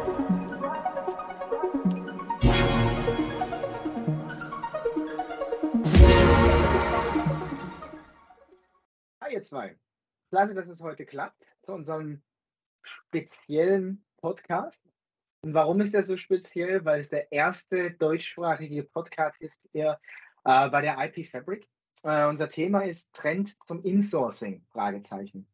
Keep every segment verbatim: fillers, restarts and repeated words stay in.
Hi ihr zwei, klasse, dass es heute klappt zu unserem speziellen Podcast. Und warum ist der so speziell? Weil es der erste deutschsprachige Podcast ist hier äh, bei der I P Fabric. Äh, unser Thema ist Trend zum Insourcing, Fragezeichen.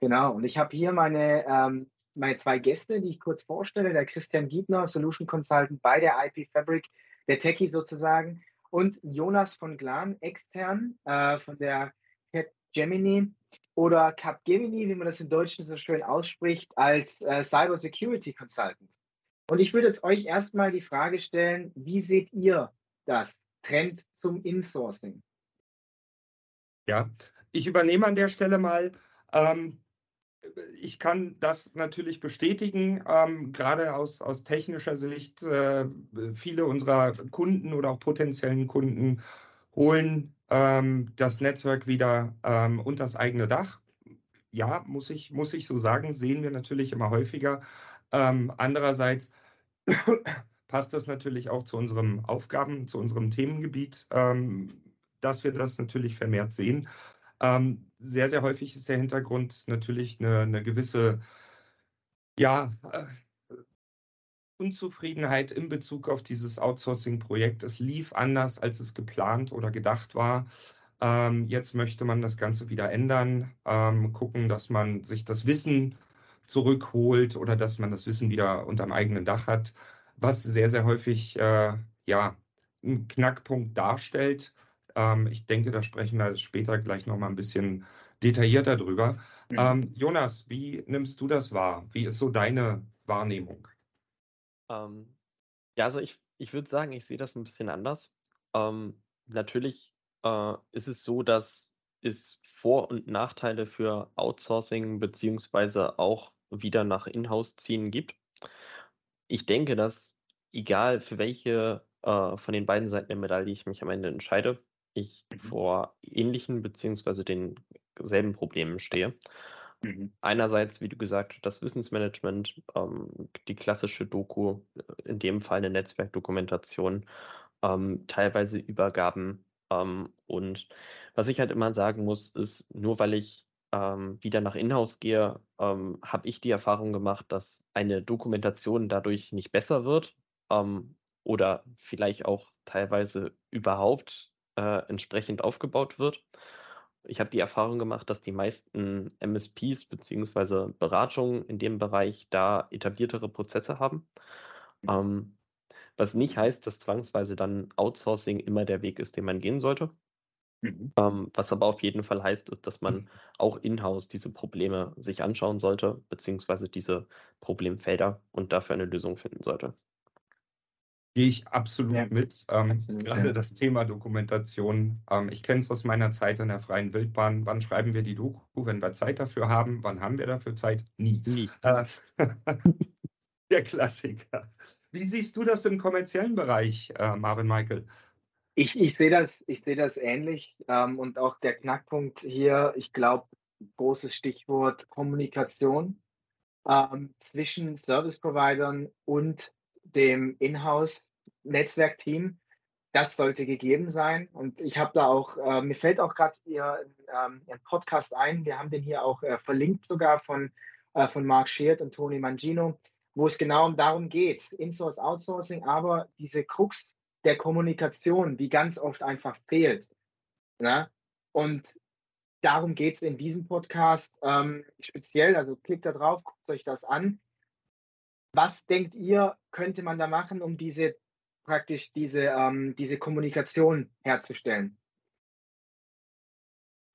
Genau, und ich habe hier meine, ähm, meine zwei Gäste, die ich kurz vorstelle. Der Christian Giebner, Solution Consultant bei der I P Fabric, der Techie sozusagen. Und Jonas von Glahn, extern äh, von der Capgemini. Oder Capgemini, wie man das im Deutschen so schön ausspricht, als äh, Cyber Security Consultant. Und ich würde jetzt euch erstmal die Frage stellen, wie seht ihr das Trend zum Insourcing? Ja, ich übernehme an der Stelle mal. Ähm, ich kann das natürlich bestätigen, ähm, gerade aus, aus technischer Sicht. Äh, viele unserer Kunden oder auch potenziellen Kunden holen ähm, das Netzwerk wieder ähm, unter das eigene Dach. Ja, muss ich, muss ich so sagen, sehen wir natürlich immer häufiger. Ähm, andererseits passt das natürlich auch zu unseren Aufgaben, zu unserem Themengebiet, ähm, dass wir das natürlich vermehrt sehen. Ähm, sehr, sehr häufig ist der Hintergrund natürlich eine, eine gewisse ja, äh, Unzufriedenheit in Bezug auf dieses Outsourcing-Projekt. Es lief anders, als es geplant oder gedacht war. Ähm, jetzt möchte man das Ganze wieder ändern, ähm, gucken, dass man sich das Wissen zurückholt oder dass man das Wissen wieder unterm eigenen Dach hat, was sehr, sehr häufig äh, ja, einen Knackpunkt darstellt. Ähm, ich denke, da sprechen wir später gleich nochmal ein bisschen detaillierter drüber. Ähm, Jonas, wie nimmst du das wahr? Wie ist so deine Wahrnehmung? Ähm, ja, also ich, ich würde sagen, ich sehe das ein bisschen anders. Ähm, natürlich äh, ist es so, dass es Vor- und Nachteile für Outsourcing beziehungsweise auch wieder nach Inhouse ziehen gibt. Ich denke, dass egal für welche äh, von den beiden Seiten der Medaille ich mich am Ende entscheide, ich mhm. vor ähnlichen beziehungsweise denselben Problemen stehe. Mhm. Einerseits, wie du gesagt hast, das Wissensmanagement, ähm, die klassische Doku, in dem Fall eine Netzwerkdokumentation, ähm, teilweise Übergaben. Um, und was ich halt immer sagen muss, ist, nur weil ich ähm, wieder nach Inhouse gehe, ähm, habe ich die Erfahrung gemacht, dass eine Dokumentation dadurch nicht besser wird ähm, oder vielleicht auch teilweise überhaupt äh, entsprechend aufgebaut wird. Ich habe die Erfahrung gemacht, dass die meisten M S Ps bzw. Beratungen in dem Bereich da etabliertere Prozesse haben. Mhm. Ähm, Was nicht heißt, dass zwangsweise dann Outsourcing immer der Weg ist, den man gehen sollte. Mhm. Ähm, was aber auf jeden Fall heißt, ist, dass man auch in-house diese Probleme sich anschauen sollte, beziehungsweise diese Problemfelder und dafür eine Lösung finden sollte. Gehe ich absolut ja. mit. Ähm, absolut, gerade ja. das Thema Dokumentation. Ähm, ich kenne es aus meiner Zeit in der freien Wildbahn. Wann schreiben wir die Doku, wenn wir Zeit dafür haben? Wann haben wir dafür Zeit? Nie. Nie. Äh, Der Klassiker. Wie siehst du das im kommerziellen Bereich, äh, Marvin Michael? Ich, ich sehe das, ich sehe das ähnlich. Ähm, und auch der Knackpunkt hier, ich glaube, großes Stichwort Kommunikation ähm, zwischen Service-Providern und dem Inhouse-Netzwerkteam. Das sollte gegeben sein. Und ich habe da auch, äh, mir fällt auch gerade ihr ähm, ein Podcast ein. Wir haben den hier auch äh, verlinkt sogar von, äh, von Mark Schiert und Tony Mangino, wo es genau darum geht, Insource, Outsourcing, aber diese Krux der Kommunikation, die ganz oft einfach fehlt. Ne? Und darum geht es in diesem Podcast ähm, speziell, also klickt da drauf, guckt euch das an. Was denkt ihr, könnte man da machen, um diese praktisch diese, ähm, diese Kommunikation herzustellen?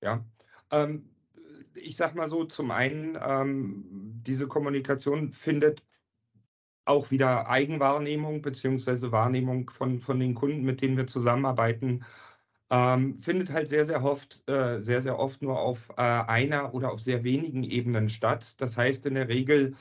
Ja, ähm, ich sag mal so, zum einen, ähm, diese Kommunikation findet auch wieder Eigenwahrnehmung beziehungsweise Wahrnehmung von, von den Kunden, mit denen wir zusammenarbeiten, ähm, findet halt sehr, sehr oft, äh, sehr, sehr oft nur auf äh, einer oder auf sehr wenigen Ebenen statt. Das heißt in der Regel,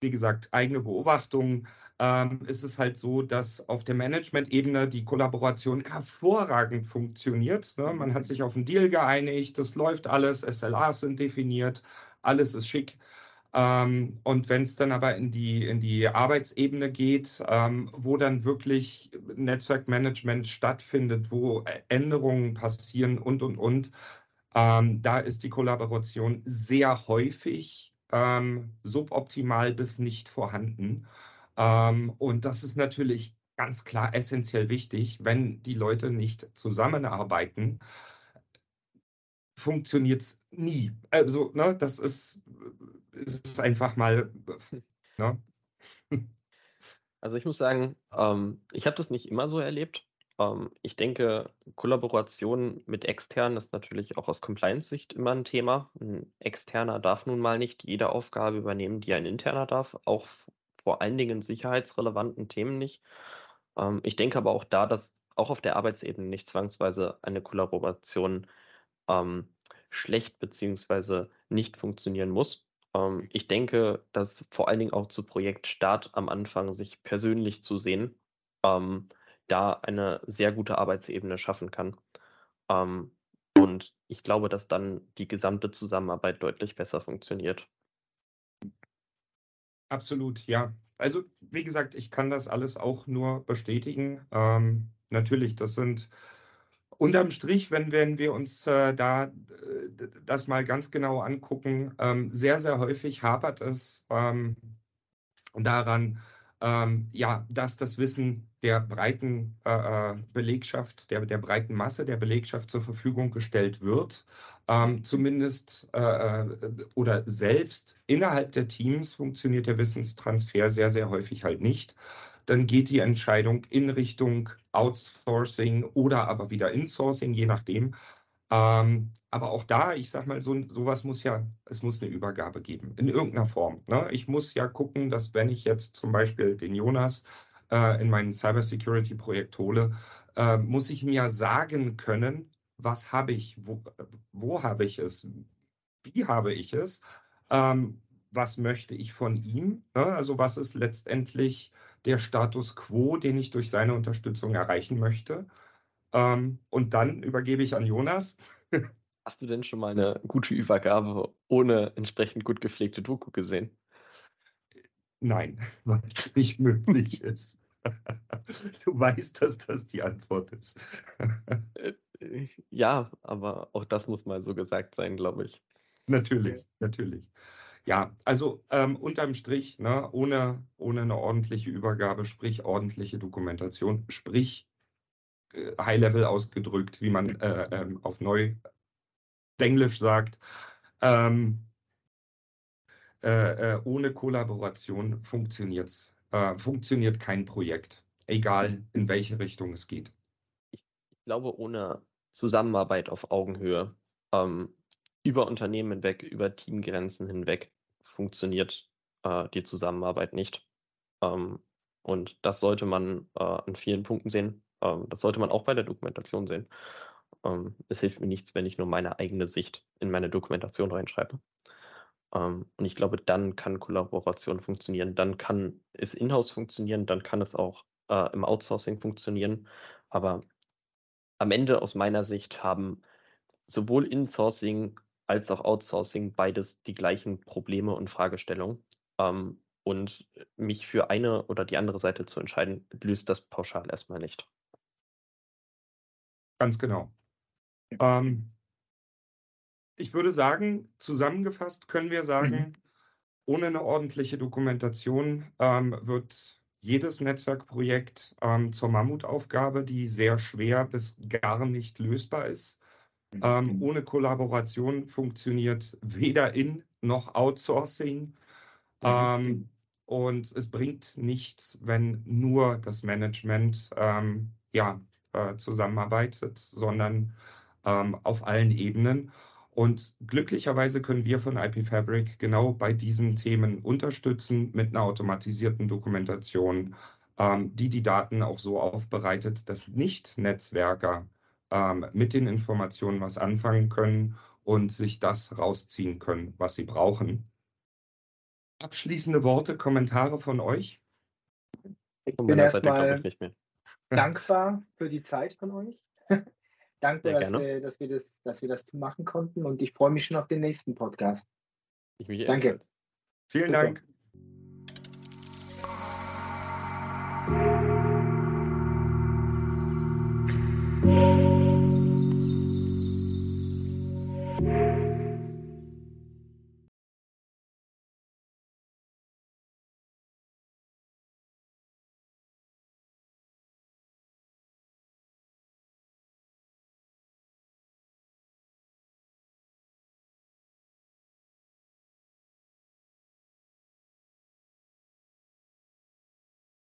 wie gesagt, eigene Beobachtung, ähm, ist es halt so, dass auf der Management-Ebene die Kollaboration hervorragend funktioniert. Ne? Man hat sich auf einen Deal geeinigt, das läuft alles, S L As sind definiert, alles ist schick. Ähm, und wenn es dann aber in die, in die Arbeitsebene geht, ähm, wo dann wirklich Netzwerkmanagement stattfindet, wo Änderungen passieren und, und, und, ähm, da ist die Kollaboration sehr häufig ähm, suboptimal bis nicht vorhanden. Ähm, und das ist natürlich ganz klar essentiell wichtig. Wenn die Leute nicht zusammenarbeiten, funktioniert es nie. Also, ne, das ist, ist einfach mal. Ne? Also, ich muss sagen, ähm, ich habe das nicht immer so erlebt. Ähm, ich denke, Kollaboration mit Externen ist natürlich auch aus Compliance-Sicht immer ein Thema. Ein Externer darf nun mal nicht jede Aufgabe übernehmen, die ein Interner darf, auch vor allen Dingen in sicherheitsrelevanten Themen nicht. Ähm, ich denke aber auch da, dass auch auf der Arbeitsebene nicht zwangsweise eine Kollaboration ähm, schlecht bzw. nicht funktionieren muss. Ähm, ich denke, dass vor allen Dingen auch zu Projektstart am Anfang sich persönlich zu sehen, ähm, da eine sehr gute Arbeitsebene schaffen kann. Ähm, und ich glaube, dass dann die gesamte Zusammenarbeit deutlich besser funktioniert. Absolut, ja. Also wie gesagt, ich kann das alles auch nur bestätigen. Ähm, natürlich, das sind unterm Strich, wenn, wenn wir uns äh, da äh, das mal ganz genau angucken, ähm, sehr, sehr häufig hapert es ähm, daran, ähm, ja, dass das Wissen der breiten äh, Belegschaft, der, der breiten Masse der Belegschaft zur Verfügung gestellt wird. Ähm, zumindest äh, oder selbst innerhalb der Teams funktioniert der Wissenstransfer sehr, sehr häufig halt nicht. Dann geht die Entscheidung in Richtung Outsourcing oder aber wieder Insourcing, je nachdem. Ähm, aber auch da, ich sag mal, so sowas muss ja, es muss eine Übergabe geben, in irgendeiner Form. Ne? Ich muss ja gucken, dass wenn ich jetzt zum Beispiel den Jonas äh, in mein Cybersecurity-Projekt hole, äh, muss ich mir sagen können, was habe ich, wo, wo habe ich es, wie habe ich es, ähm, was möchte ich von ihm, ne? Also was ist letztendlich der Status quo, den ich durch seine Unterstützung erreichen möchte, ähm, und dann übergebe ich an Jonas. Hast du denn schon mal eine gute Übergabe ohne entsprechend gut gepflegte Doku gesehen? Nein, weil es nicht möglich ist. Du weißt, dass das die Antwort ist. Ja, aber auch das muss mal so gesagt sein, glaube ich. Natürlich, natürlich. Ja, also ähm, unterm Strich, ne, ohne, ohne eine ordentliche Übergabe, sprich ordentliche Dokumentation, sprich äh, High-Level ausgedrückt, wie man äh, ähm, auf Neudenglisch sagt, ähm, äh, äh, ohne Kollaboration funktioniert's. Äh, funktioniert kein Projekt, egal in welche Richtung es geht. Ich glaube, ohne Zusammenarbeit auf Augenhöhe, ähm, über Unternehmen hinweg, über Teamgrenzen hinweg, funktioniert äh, die Zusammenarbeit nicht. Ähm, und das sollte man äh, an vielen Punkten sehen. Ähm, das sollte man auch bei der Dokumentation sehen. Ähm, es hilft mir nichts, wenn ich nur meine eigene Sicht in meine Dokumentation reinschreibe. Um, und ich glaube, dann kann Kollaboration funktionieren, dann kann es in-house funktionieren, dann kann es auch äh, im Outsourcing funktionieren. Aber am Ende aus meiner Sicht haben sowohl Insourcing als auch Outsourcing beides die gleichen Probleme und Fragestellungen. Um, und mich für eine oder die andere Seite zu entscheiden, löst das pauschal erstmal nicht. Ganz genau. Ähm. Ich würde sagen, zusammengefasst können wir sagen, mhm. ohne eine ordentliche Dokumentation ähm, wird jedes Netzwerkprojekt ähm, zur Mammutaufgabe, die sehr schwer bis gar nicht lösbar ist. Ähm, mhm. Ohne Kollaboration funktioniert weder In- noch Outsourcing. Mhm. Ähm, und es bringt nichts, wenn nur das Management ähm, ja, äh, zusammenarbeitet, sondern ähm, auf allen Ebenen. Und glücklicherweise können wir von I P Fabric genau bei diesen Themen unterstützen mit einer automatisierten Dokumentation, ähm, die die Daten auch so aufbereitet, dass Nicht-Netzwerker ähm, mit den Informationen was anfangen können und sich das rausziehen können, was sie brauchen. Abschließende Worte, Kommentare von euch? Ich bin erstmal dankbar für die Zeit von euch. Danke, dass wir, dass, wir das, dass wir das machen konnten, und ich freue mich schon auf den nächsten Podcast. Ich mich Danke. Ebenfalls. Vielen Dank. Danke.